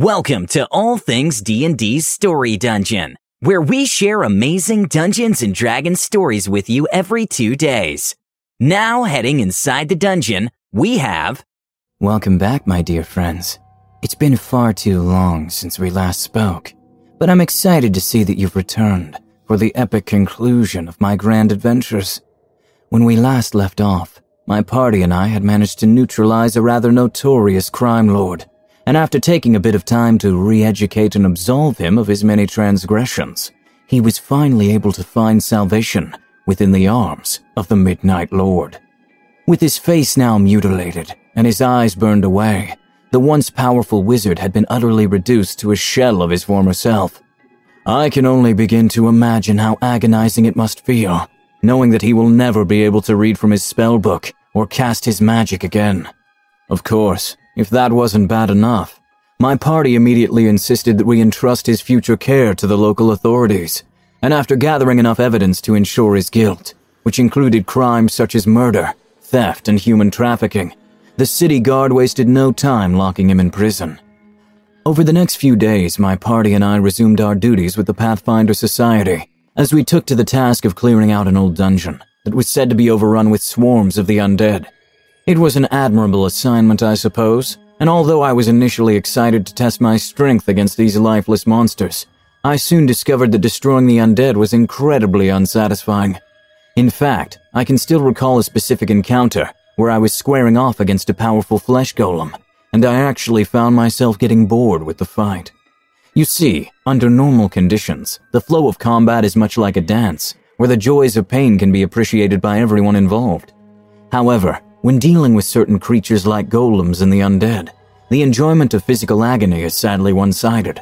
Welcome to All Things D&D's Story Dungeon, where we share amazing Dungeons & Dragons stories with you every 2 days. Now heading inside the dungeon, we have... Welcome back, my dear friends. It's been far too long since we last spoke, but I'm excited to see that you've returned for the epic conclusion of my grand adventures. When we last left off, my party and I had managed to neutralize a rather notorious crime lord, and after taking a bit of time to re-educate and absolve him of his many transgressions, he was finally able to find salvation within the arms of the Midnight Lord. With his face now mutilated and his eyes burned away, the once powerful wizard had been utterly reduced to a shell of his former self. I can only begin to imagine how agonizing it must feel, knowing that he will never be able to read from his spellbook or cast his magic again. Of course, if that wasn't bad enough, my party immediately insisted that we entrust his future care to the local authorities, and after gathering enough evidence to ensure his guilt, which included crimes such as murder, theft, and human trafficking, the city guard wasted no time locking him in prison. Over the next few days, my party and I resumed our duties with the Pathfinder Society, as we took to the task of clearing out an old dungeon that was said to be overrun with swarms of the undead. It was an admirable assignment, I suppose, and although I was initially excited to test my strength against these lifeless monsters, I soon discovered that destroying the undead was incredibly unsatisfying. In fact, I can still recall a specific encounter where I was squaring off against a powerful flesh golem, and I actually found myself getting bored with the fight. You see, under normal conditions, the flow of combat is much like a dance, where the joys of pain can be appreciated by everyone involved. However, when dealing with certain creatures like golems and the undead, the enjoyment of physical agony is sadly one-sided.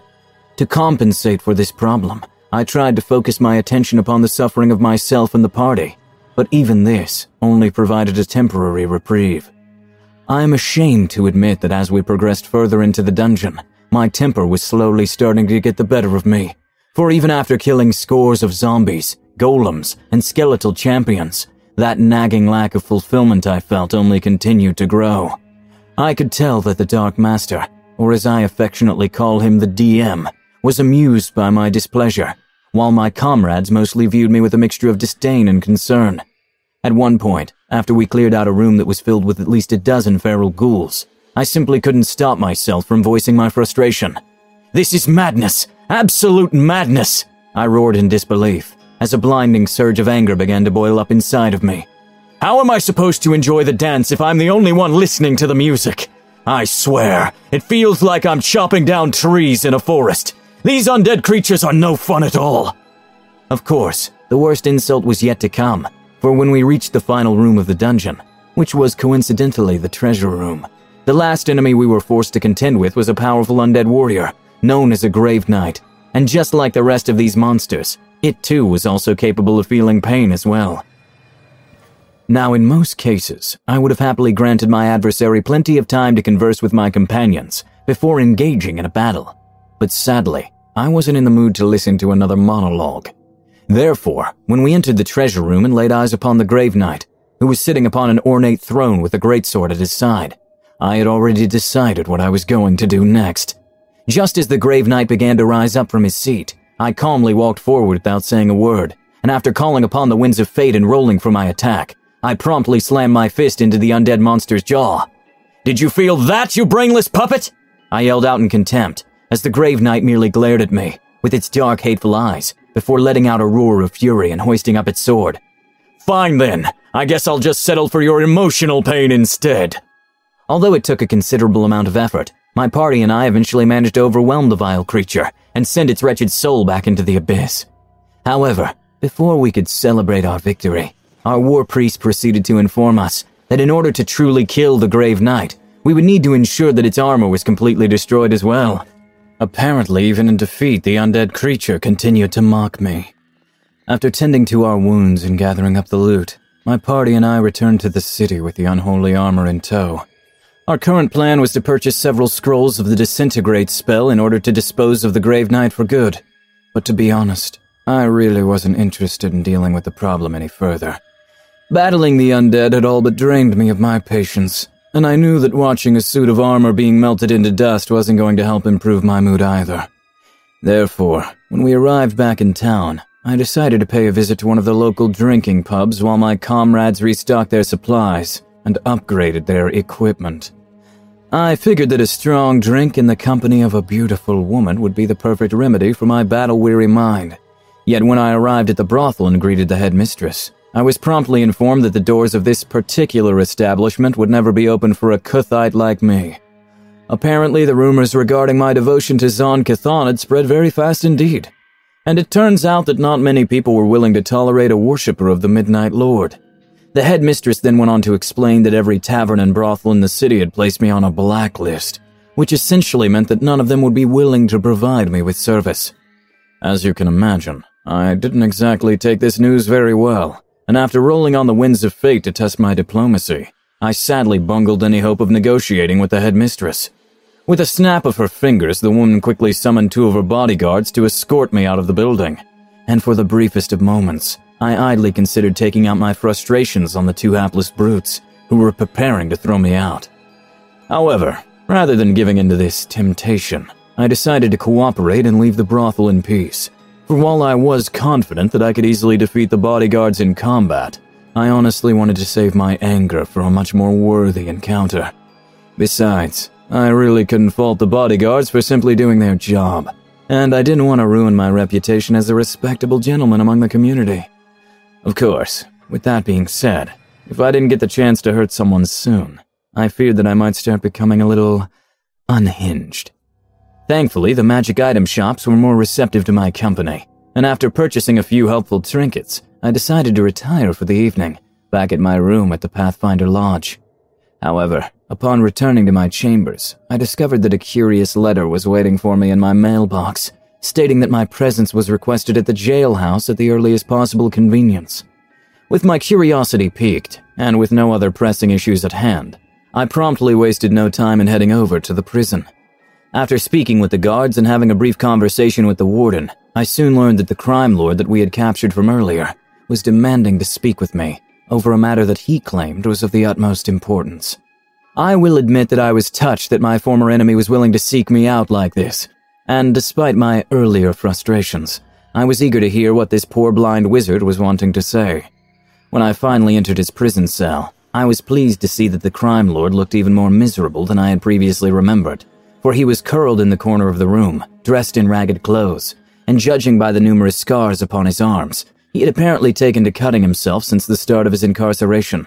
To compensate for this problem, I tried to focus my attention upon the suffering of myself and the party, but even this only provided a temporary reprieve. I am ashamed to admit that as we progressed further into the dungeon, my temper was slowly starting to get the better of me, for even after killing scores of zombies, golems, and skeletal champions, that nagging lack of fulfillment I felt only continued to grow. I could tell that the Dark Master, or as I affectionately call him, the DM, was amused by my displeasure, while my comrades mostly viewed me with a mixture of disdain and concern. At one point, after we cleared out a room that was filled with at least a dozen feral ghouls, I simply couldn't stop myself from voicing my frustration. "This is madness! Absolute madness!" I roared in disbelief, as a blinding surge of anger began to boil up inside of me. "How am I supposed to enjoy the dance if I'm the only one listening to the music? I swear, it feels like I'm chopping down trees in a forest. These undead creatures are no fun at all." Of course, the worst insult was yet to come, for when we reached the final room of the dungeon, which was coincidentally the treasure room, the last enemy we were forced to contend with was a powerful undead warrior, known as a Grave Knight, and just like the rest of these monsters, it too was also capable of feeling pain as well. Now, in most cases, I would have happily granted my adversary plenty of time to converse with my companions before engaging in a battle, but sadly, I wasn't in the mood to listen to another monologue. Therefore, when we entered the treasure room and laid eyes upon the Grave Knight, who was sitting upon an ornate throne with a greatsword at his side, I had already decided what I was going to do next. Just as the Grave Knight began to rise up from his seat, I calmly walked forward without saying a word, and after calling upon the winds of fate and rolling for my attack, I promptly slammed my fist into the undead monster's jaw. "Did you feel that, you brainless puppet?" I yelled out in contempt, as the Grave Knight merely glared at me with its dark, hateful eyes, before letting out a roar of fury and hoisting up its sword. "Fine then, I guess I'll just settle for your emotional pain instead." Although it took a considerable amount of effort, my party and I eventually managed to overwhelm the vile creature and send its wretched soul back into the abyss. However, before we could celebrate our victory, our war priest proceeded to inform us that in order to truly kill the Grave Knight, we would need to ensure that its armor was completely destroyed as well. Apparently, even in defeat, the undead creature continued to mock me. After tending to our wounds and gathering up the loot, my party and I returned to the city with the unholy armor in tow. Our current plan was to purchase several scrolls of the Disintegrate spell in order to dispose of the Grave Knight for good. But to be honest, I really wasn't interested in dealing with the problem any further. Battling the undead had all but drained me of my patience, and I knew that watching a suit of armor being melted into dust wasn't going to help improve my mood either. Therefore, when we arrived back in town, I decided to pay a visit to one of the local drinking pubs while my comrades restocked their supplies and upgraded their equipment. I figured that a strong drink in the company of a beautiful woman would be the perfect remedy for my battle-weary mind. Yet when I arrived at the brothel and greeted the headmistress, I was promptly informed that the doors of this particular establishment would never be open for a Cuthite like me. Apparently, the rumors regarding my devotion to Zon-Kuthon had spread very fast indeed. And it turns out that not many people were willing to tolerate a worshipper of the Midnight Lord. The headmistress then went on to explain that every tavern and brothel in the city had placed me on a blacklist, which essentially meant that none of them would be willing to provide me with service. As you can imagine, I didn't exactly take this news very well, and after rolling on the winds of fate to test my diplomacy, I sadly bungled any hope of negotiating with the headmistress. With a snap of her fingers, the woman quickly summoned two of her bodyguards to escort me out of the building, and for the briefest of moments, I idly considered taking out my frustrations on the two hapless brutes who were preparing to throw me out. However, rather than giving in to this temptation, I decided to cooperate and leave the brothel in peace. For while I was confident that I could easily defeat the bodyguards in combat, I honestly wanted to save my anger for a much more worthy encounter. Besides, I really couldn't fault the bodyguards for simply doing their job, and I didn't want to ruin my reputation as a respectable gentleman among the community. Of course, with that being said, if I didn't get the chance to hurt someone soon, I feared that I might start becoming a little unhinged. Thankfully, the magic item shops were more receptive to my company, and after purchasing a few helpful trinkets, I decided to retire for the evening, back at my room at the Pathfinder Lodge. However, upon returning to my chambers, I discovered that a curious letter was waiting for me in my mailbox, stating that my presence was requested at the jailhouse at the earliest possible convenience. With my curiosity piqued, and with no other pressing issues at hand, I promptly wasted no time in heading over to the prison. After speaking with the guards and having a brief conversation with the warden, I soon learned that the crime lord that we had captured from earlier was demanding to speak with me over a matter that he claimed was of the utmost importance. I will admit that I was touched that my former enemy was willing to seek me out like this, and despite my earlier frustrations, I was eager to hear what this poor blind wizard was wanting to say. When I finally entered his prison cell, I was pleased to see that the crime lord looked even more miserable than I had previously remembered, for he was curled in the corner of the room, dressed in ragged clothes, and judging by the numerous scars upon his arms, he had apparently taken to cutting himself since the start of his incarceration.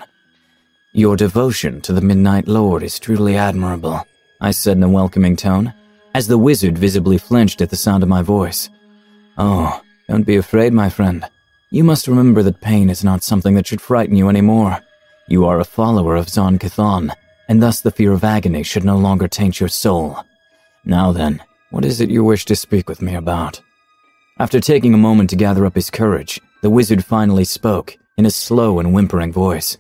"Your devotion to the Midnight Lord is truly admirable," I said in a welcoming tone, as the wizard visibly flinched at the sound of my voice. "Oh, don't be afraid, my friend. You must remember that pain is not something that should frighten you anymore. You are a follower of Zon-Kuthon, and thus the fear of agony should no longer taint your soul. Now then, what is it you wish to speak with me about?" After taking a moment to gather up his courage, the wizard finally spoke in a slow and whimpering voice.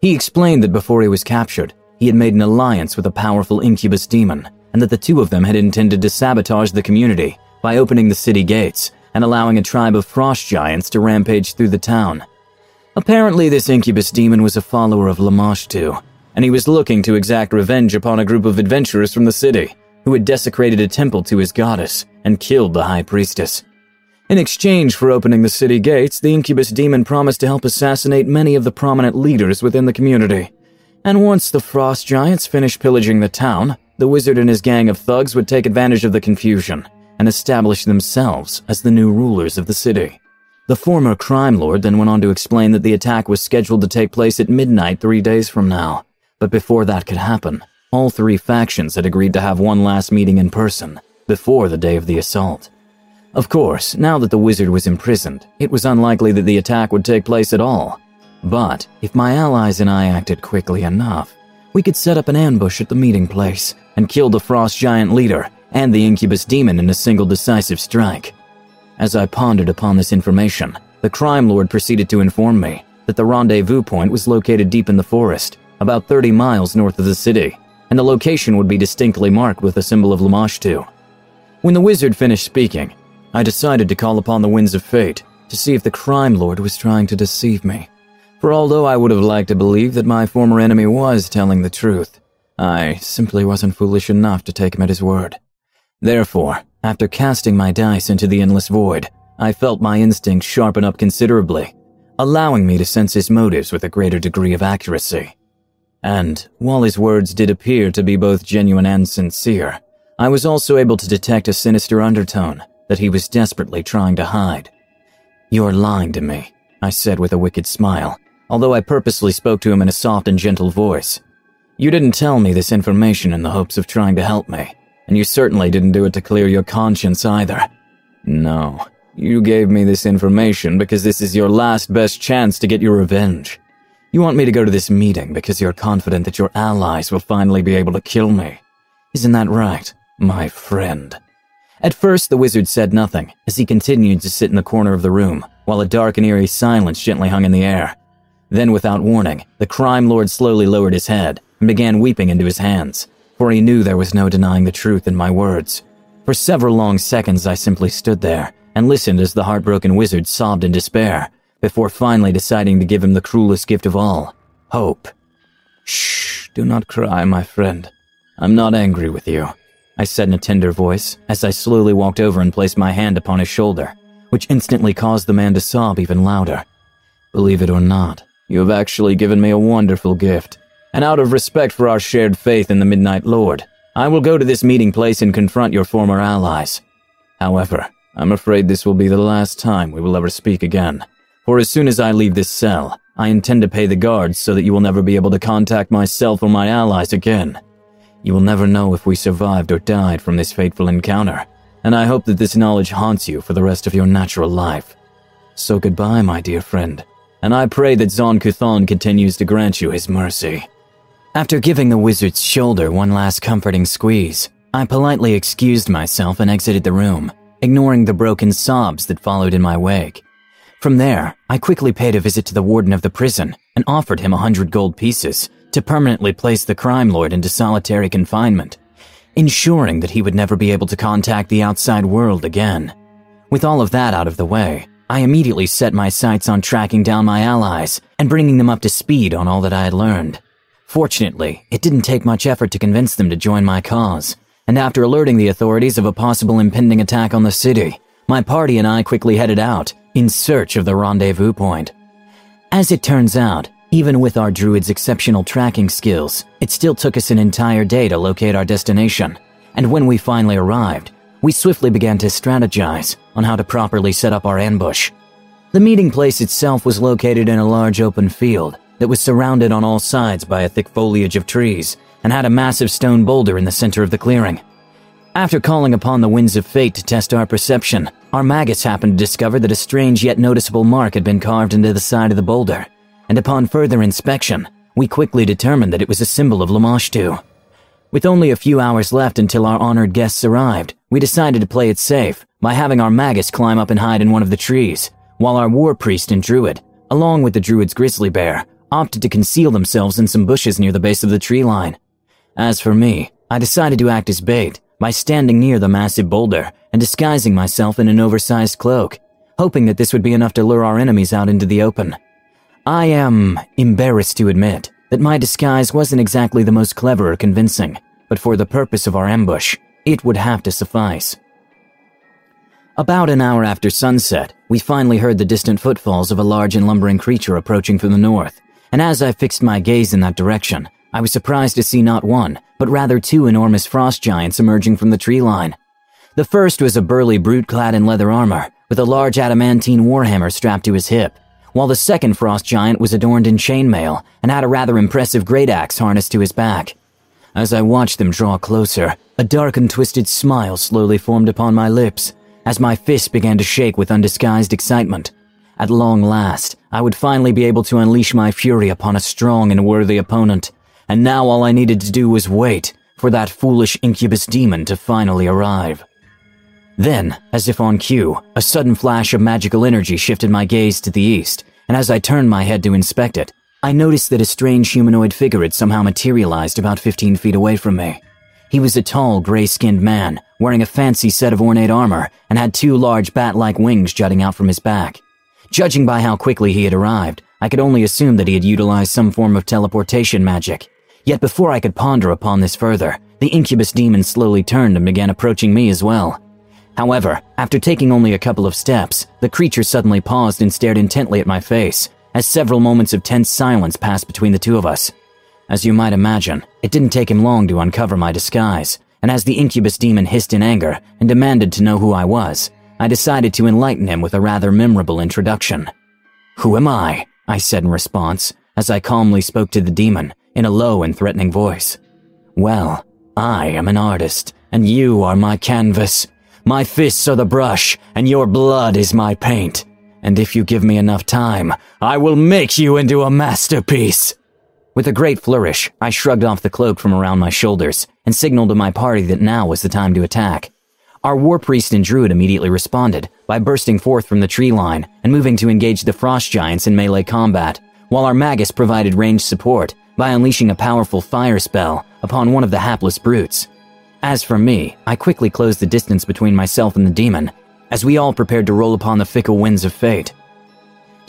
He explained that before he was captured, he had made an alliance with a powerful incubus demon, and that the two of them had intended to sabotage the community by opening the city gates and allowing a tribe of frost giants to rampage through the town. Apparently, this incubus demon was a follower of Lamashtu, and he was looking to exact revenge upon a group of adventurers from the city who had desecrated a temple to his goddess and killed the high priestess. In exchange for opening the city gates, the incubus demon promised to help assassinate many of the prominent leaders within the community. And once the frost giants finished pillaging the town, the wizard and his gang of thugs would take advantage of the confusion and establish themselves as the new rulers of the city. The former crime lord then went on to explain that the attack was scheduled to take place at midnight 3 days from now. But before that could happen, all three factions had agreed to have one last meeting in person before the day of the assault. Of course, now that the wizard was imprisoned, it was unlikely that the attack would take place at all. But if my allies and I acted quickly enough, we could set up an ambush at the meeting place and kill the frost giant leader and the incubus demon in a single decisive strike. As I pondered upon this information, the crime lord proceeded to inform me that the rendezvous point was located deep in the forest, about 30 miles north of the city, and the location would be distinctly marked with the symbol of Lamashtu. When the wizard finished speaking, I decided to call upon the winds of fate to see if the crime lord was trying to deceive me. For although I would have liked to believe that my former enemy was telling the truth, I simply wasn't foolish enough to take him at his word. Therefore, after casting my dice into the endless void, I felt my instincts sharpen up considerably, allowing me to sense his motives with a greater degree of accuracy. And, while his words did appear to be both genuine and sincere, I was also able to detect a sinister undertone that he was desperately trying to hide. "You're lying to me," I said with a wicked smile, although I purposely spoke to him in a soft and gentle voice. "You didn't tell me this information in the hopes of trying to help me, and you certainly didn't do it to clear your conscience either. No, you gave me this information because this is your last best chance to get your revenge. You want me to go to this meeting because you're confident that your allies will finally be able to kill me. Isn't that right, my friend?" At first, the wizard said nothing, as he continued to sit in the corner of the room, while a dark and eerie silence gently hung in the air. Then, without warning, the crime lord slowly lowered his head and began weeping into his hands, for he knew there was no denying the truth in my words. For several long seconds, I simply stood there and listened as the heartbroken wizard sobbed in despair, before finally deciding to give him the cruelest gift of all, hope. "Shh, do not cry, my friend. I'm not angry with you," I said in a tender voice as I slowly walked over and placed my hand upon his shoulder, which instantly caused the man to sob even louder. "Believe it or not, you have actually given me a wonderful gift, and out of respect for our shared faith in the Midnight Lord, I will go to this meeting place and confront your former allies. However, I'm afraid this will be the last time we will ever speak again. For as soon as I leave this cell, I intend to pay the guards so that you will never be able to contact myself or my allies again. You will never know if we survived or died from this fateful encounter, and I hope that this knowledge haunts you for the rest of your natural life. So goodbye, my dear friend, and I pray that Zon-Kuthon continues to grant you his mercy." After giving the wizard's shoulder one last comforting squeeze, I politely excused myself and exited the room, ignoring the broken sobs that followed in my wake. From there, I quickly paid a visit to the warden of the prison and offered him 100 gold pieces to permanently place the crime lord into solitary confinement, ensuring that he would never be able to contact the outside world again. With all of that out of the way, I immediately set my sights on tracking down my allies and bringing them up to speed on all that I had learned. Fortunately, it didn't take much effort to convince them to join my cause, and after alerting the authorities of a possible impending attack on the city, my party and I quickly headed out in search of the rendezvous point. As it turns out, even with our druid's exceptional tracking skills, it still took us an entire day to locate our destination, and when we finally arrived, we swiftly began to strategize on how to properly set up our ambush. The meeting place itself was located in a large open field that was surrounded on all sides by a thick foliage of trees and had a massive stone boulder in the center of the clearing. After calling upon the winds of fate to test our perception, our magus happened to discover that a strange yet noticeable mark had been carved into the side of the boulder, and upon further inspection, we quickly determined that it was a symbol of Lamashtu. With only a few hours left until our honored guests arrived, we decided to play it safe by having our magus climb up and hide in one of the trees, while our war priest and druid, along with the druid's grizzly bear, opted to conceal themselves in some bushes near the base of the tree line. As for me, I decided to act as bait by standing near the massive boulder and disguising myself in an oversized cloak, hoping that this would be enough to lure our enemies out into the open. I am embarrassed to admit that my disguise wasn't exactly the most clever or convincing, but for the purpose of our ambush, it would have to suffice. About an hour after sunset, we finally heard the distant footfalls of a large and lumbering creature approaching from the north, and as I fixed my gaze in that direction, I was surprised to see not one, but rather 2 enormous frost giants emerging from the tree line. The first was a burly brute clad in leather armor, with a large adamantine warhammer strapped to his hip, while the second frost giant was adorned in chainmail and had a rather impressive great axe harnessed to his back. As I watched them draw closer, a dark and twisted smile slowly formed upon my lips, as my fist began to shake with undisguised excitement. At long last, I would finally be able to unleash my fury upon a strong and worthy opponent. And now all I needed to do was wait for that foolish incubus demon to finally arrive. Then, as if on cue, a sudden flash of magical energy shifted my gaze to the east, and as I turned my head to inspect it, I noticed that a strange humanoid figure had somehow materialized about 15 feet away from me. He was a tall, gray-skinned man, wearing a fancy set of ornate armor and had 2 large bat-like wings jutting out from his back. Judging by how quickly he had arrived, I could only assume that he had utilized some form of teleportation magic. Yet before I could ponder upon this further, the incubus demon slowly turned and began approaching me as well. However, after taking only a couple of steps, the creature suddenly paused and stared intently at my face, as several moments of tense silence passed between the two of us. As you might imagine, it didn't take him long to uncover my disguise, and as the incubus demon hissed in anger and demanded to know who I was, I decided to enlighten him with a rather memorable introduction. "Who am I?" I said in response, as I calmly spoke to the demon in a low and threatening voice. "Well, I am an artist, and you are my canvas. My fists are the brush, and your blood is my paint. And if you give me enough time, I will make you into a masterpiece." With a great flourish, I shrugged off the cloak from around my shoulders and signaled to my party that now was the time to attack. Our war priest and druid immediately responded by bursting forth from the tree line and moving to engage the frost giants in melee combat, while our magus provided ranged support by unleashing a powerful fire spell upon one of the hapless brutes. As for me, I quickly closed the distance between myself and the demon, as we all prepared to roll upon the fickle winds of fate.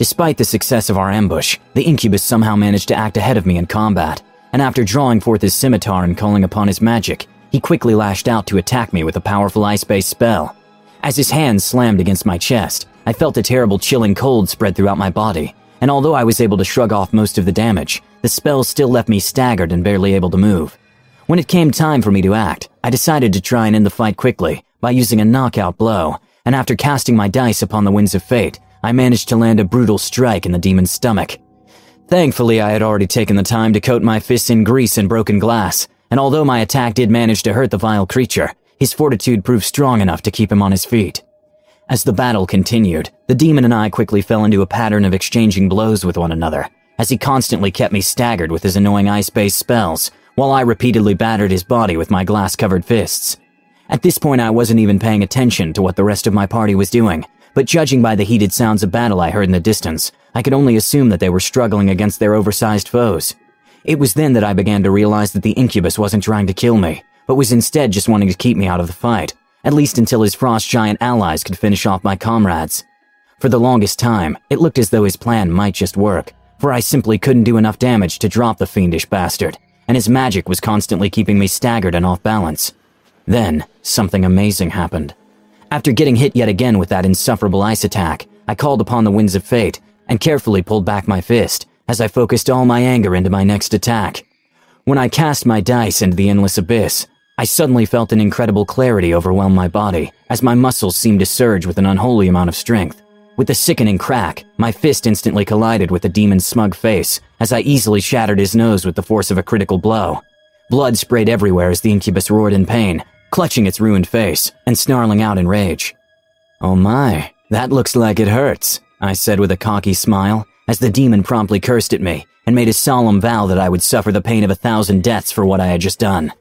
Despite the success of our ambush, the incubus somehow managed to act ahead of me in combat, and after drawing forth his scimitar and calling upon his magic, he quickly lashed out to attack me with a powerful ice-based spell. As his hands slammed against my chest, I felt a terrible chilling cold spread throughout my body, and although I was able to shrug off most of the damage, the spell still left me staggered and barely able to move. When it came time for me to act, I decided to try and end the fight quickly by using a knockout blow, and after casting my dice upon the winds of fate, I managed to land a brutal strike in the demon's stomach. Thankfully, I had already taken the time to coat my fists in grease and broken glass, and although my attack did manage to hurt the vile creature, his fortitude proved strong enough to keep him on his feet. As the battle continued, the demon and I quickly fell into a pattern of exchanging blows with one another, as he constantly kept me staggered with his annoying ice-based spells, while I repeatedly battered his body with my glass-covered fists. At this point, I wasn't even paying attention to what the rest of my party was doing, but judging by the heated sounds of battle I heard in the distance, I could only assume that they were struggling against their oversized foes. It was then that I began to realize that the incubus wasn't trying to kill me, but was instead just wanting to keep me out of the fight, at least until his frost giant allies could finish off my comrades. For the longest time, it looked as though his plan might just work, for I simply couldn't do enough damage to drop the fiendish bastard, and his magic was constantly keeping me staggered and off balance. Then, something amazing happened. After getting hit yet again with that insufferable ice attack, I called upon the winds of fate and carefully pulled back my fist as I focused all my anger into my next attack. When I cast my dice into the endless abyss, I suddenly felt an incredible clarity overwhelm my body as my muscles seemed to surge with an unholy amount of strength. With a sickening crack, my fist instantly collided with the demon's smug face as I easily shattered his nose with the force of a critical blow. Blood sprayed everywhere as the incubus roared in pain, clutching its ruined face and snarling out in rage. "Oh my, that looks like it hurts," I said with a cocky smile as the demon promptly cursed at me and made a solemn vow that I would suffer the pain of 1,000 deaths for what I had just done.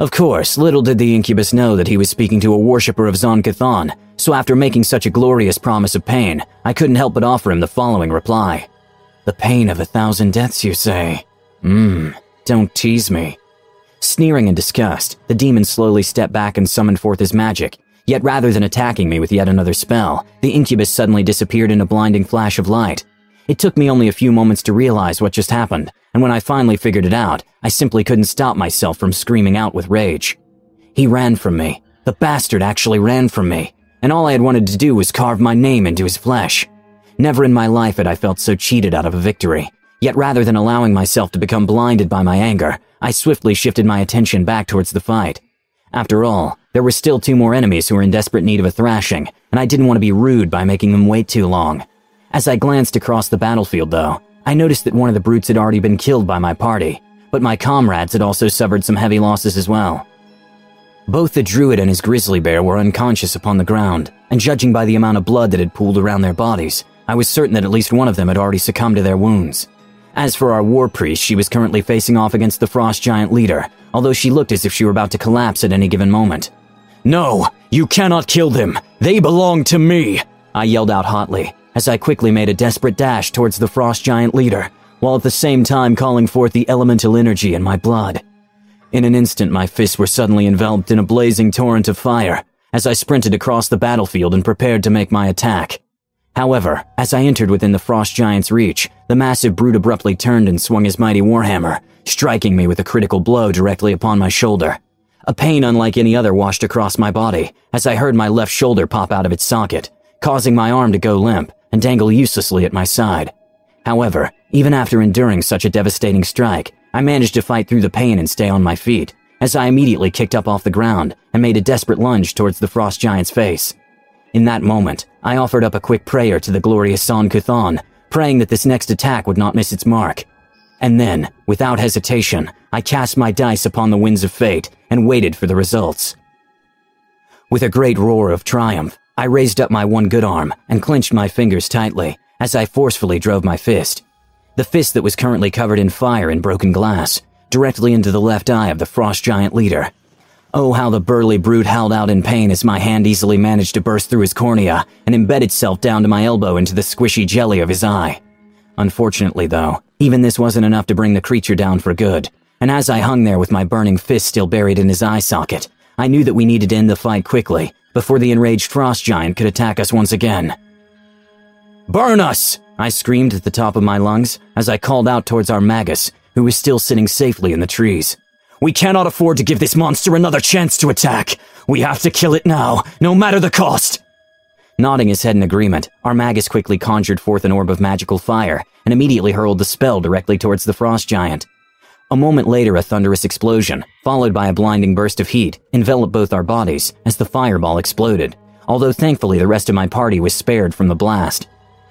Of course, little did the incubus know that he was speaking to a worshipper of Zon-Kuthon, so after making such a glorious promise of pain, I couldn't help but offer him the following reply. "The pain of 1,000 deaths, you say? Don't tease me." Sneering in disgust, the demon slowly stepped back and summoned forth his magic, yet rather than attacking me with yet another spell, the incubus suddenly disappeared in a blinding flash of light. It took me only a few moments to realize what just happened, and when I finally figured it out, I simply couldn't stop myself from screaming out with rage. He ran from me. The bastard actually ran from me, and all I had wanted to do was carve my name into his flesh. Never in my life had I felt so cheated out of a victory. Yet rather than allowing myself to become blinded by my anger, I swiftly shifted my attention back towards the fight. After all, there were still two more enemies who were in desperate need of a thrashing, and I didn't want to be rude by making them wait too long. As I glanced across the battlefield, though, I noticed that one of the brutes had already been killed by my party, but my comrades had also suffered some heavy losses as well. Both the druid and his grizzly bear were unconscious upon the ground, and judging by the amount of blood that had pooled around their bodies, I was certain that at least one of them had already succumbed to their wounds. As for our war priest, she was currently facing off against the frost giant leader, although she looked as if she were about to collapse at any given moment. "No, you cannot kill them. They belong to me," I yelled out hotly, as I quickly made a desperate dash towards the frost giant leader, while at the same time calling forth the elemental energy in my blood. In an instant, my fists were suddenly enveloped in a blazing torrent of fire, as I sprinted across the battlefield and prepared to make my attack. However, as I entered within the Frost Giant's reach, the massive brute abruptly turned and swung his mighty warhammer, striking me with a critical blow directly upon my shoulder. A pain unlike any other washed across my body, as I heard my left shoulder pop out of its socket, causing my arm to go limp and dangle uselessly at my side. However, even after enduring such a devastating strike, I managed to fight through the pain and stay on my feet, as I immediately kicked up off the ground and made a desperate lunge towards the Frost Giant's face. In that moment, I offered up a quick prayer to the glorious Zon-Kuthon, praying that this next attack would not miss its mark. And then, without hesitation, I cast my dice upon the winds of fate and waited for the results. With a great roar of triumph, I raised up my one good arm and clenched my fingers tightly as I forcefully drove my fist. The fist that was currently covered in fire and broken glass, directly into the left eye of the Frost Giant leader. Oh, how the burly brute howled out in pain as my hand easily managed to burst through his cornea and embed itself down to my elbow into the squishy jelly of his eye. Unfortunately, though, even this wasn't enough to bring the creature down for good, and as I hung there with my burning fist still buried in his eye socket, I knew that we needed to end the fight quickly before the enraged Frost Giant could attack us once again. "Burn us!" I screamed at the top of my lungs as I called out towards our Magus, who was still sitting safely in the trees. "We cannot afford to give this monster another chance to attack. We have to kill it now, no matter the cost." Nodding his head in agreement, our Magus quickly conjured forth an orb of magical fire and immediately hurled the spell directly towards the Frost Giant. A moment later, a thunderous explosion, followed by a blinding burst of heat, enveloped both our bodies as the fireball exploded, although thankfully the rest of my party was spared from the blast.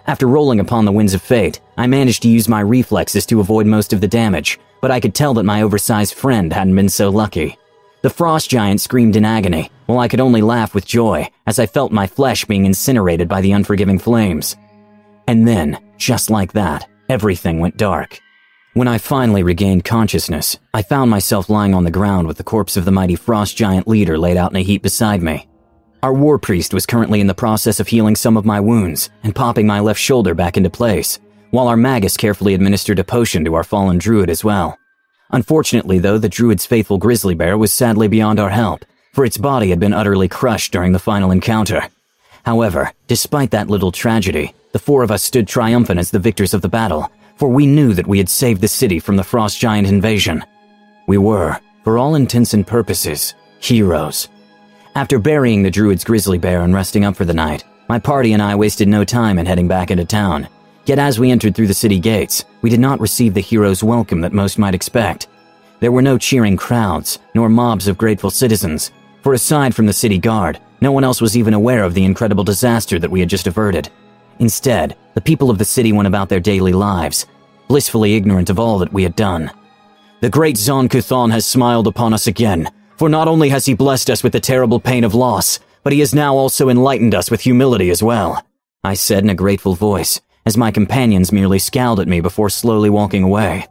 After rolling upon the winds of fate, I managed to use my reflexes to avoid most of the damage, but I could tell that my oversized friend hadn't been so lucky. The Frost Giant screamed in agony, while I could only laugh with joy as I felt my flesh being incinerated by the unforgiving flames. And then, just like that, everything went dark. When I finally regained consciousness, I found myself lying on the ground with the corpse of the mighty Frost Giant leader laid out in a heap beside me. Our war priest was currently in the process of healing some of my wounds and popping my left shoulder back into place, while our Magus carefully administered a potion to our fallen druid as well. Unfortunately, though, the druid's faithful grizzly bear was sadly beyond our help, for its body had been utterly crushed during the final encounter. However, despite that little tragedy, the four of us stood triumphant as the victors of the battle, for we knew that we had saved the city from the Frost Giant invasion. We were, for all intents and purposes, heroes. After burying the druid's grizzly bear and resting up for the night, my party and I wasted no time in heading back into town. Yet as we entered through the city gates, we did not receive the hero's welcome that most might expect. There were no cheering crowds, nor mobs of grateful citizens, for aside from the city guard, no one else was even aware of the incredible disaster that we had just averted. Instead, the people of the city went about their daily lives, blissfully ignorant of all that we had done. "The great Zon-Kuthon has smiled upon us again. For not only has he blessed us with the terrible pain of loss, but he has now also enlightened us with humility as well," I said in a grateful voice, as my companions merely scowled at me before slowly walking away.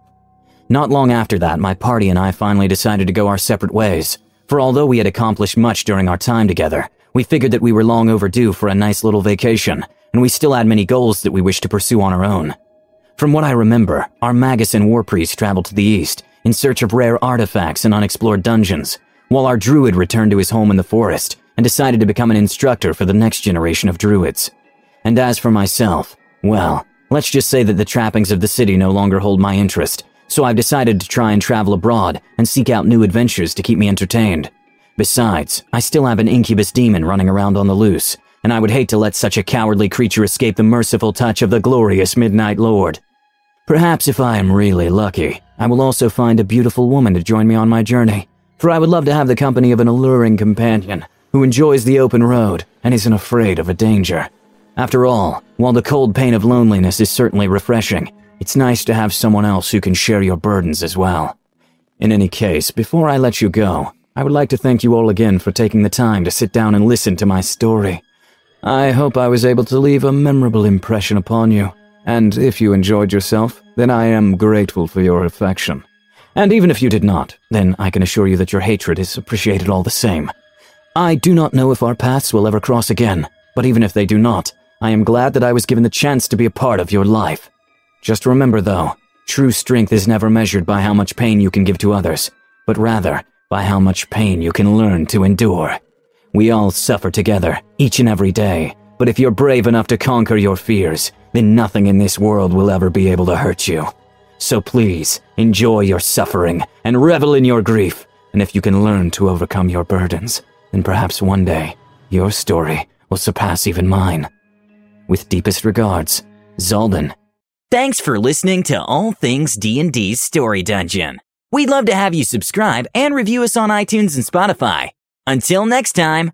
Not long after that, my party and I finally decided to go our separate ways, for although we had accomplished much during our time together, we figured that we were long overdue for a nice little vacation, and we still had many goals that we wished to pursue on our own. From what I remember, our Magus and war priest traveled to the east in search of rare artifacts and unexplored dungeons, while our druid returned to his home in the forest and decided to become an instructor for the next generation of druids. And as for myself, well, let's just say that the trappings of the city no longer hold my interest, so I've decided to try and travel abroad and seek out new adventures to keep me entertained. Besides, I still have an incubus demon running around on the loose, and I would hate to let such a cowardly creature escape the merciful touch of the glorious Midnight Lord. Perhaps if I am really lucky, I will also find a beautiful woman to join me on my journey, for I would love to have the company of an alluring companion who enjoys the open road and isn't afraid of a danger. After all, while the cold pain of loneliness is certainly refreshing, it's nice to have someone else who can share your burdens as well. In any case, before I let you go, I would like to thank you all again for taking the time to sit down and listen to my story. I hope I was able to leave a memorable impression upon you, and if you enjoyed yourself, then I am grateful for your affection. And even if you did not, then I can assure you that your hatred is appreciated all the same. I do not know if our paths will ever cross again, but even if they do not, I am glad that I was given the chance to be a part of your life. Just remember, though, true strength is never measured by how much pain you can give to others, but rather by how much pain you can learn to endure. We all suffer together, each and every day, But if you're brave enough to conquer your fears, then nothing in this world will ever be able to hurt you. So please, enjoy your suffering and revel in your grief. And if you can learn to overcome your burdens, then perhaps one day your story will surpass even mine. With deepest regards, Zaldan. Thanks for listening to All Things D&D's Story Dungeon. We'd love to have you subscribe and review us on iTunes and Spotify. Until next time.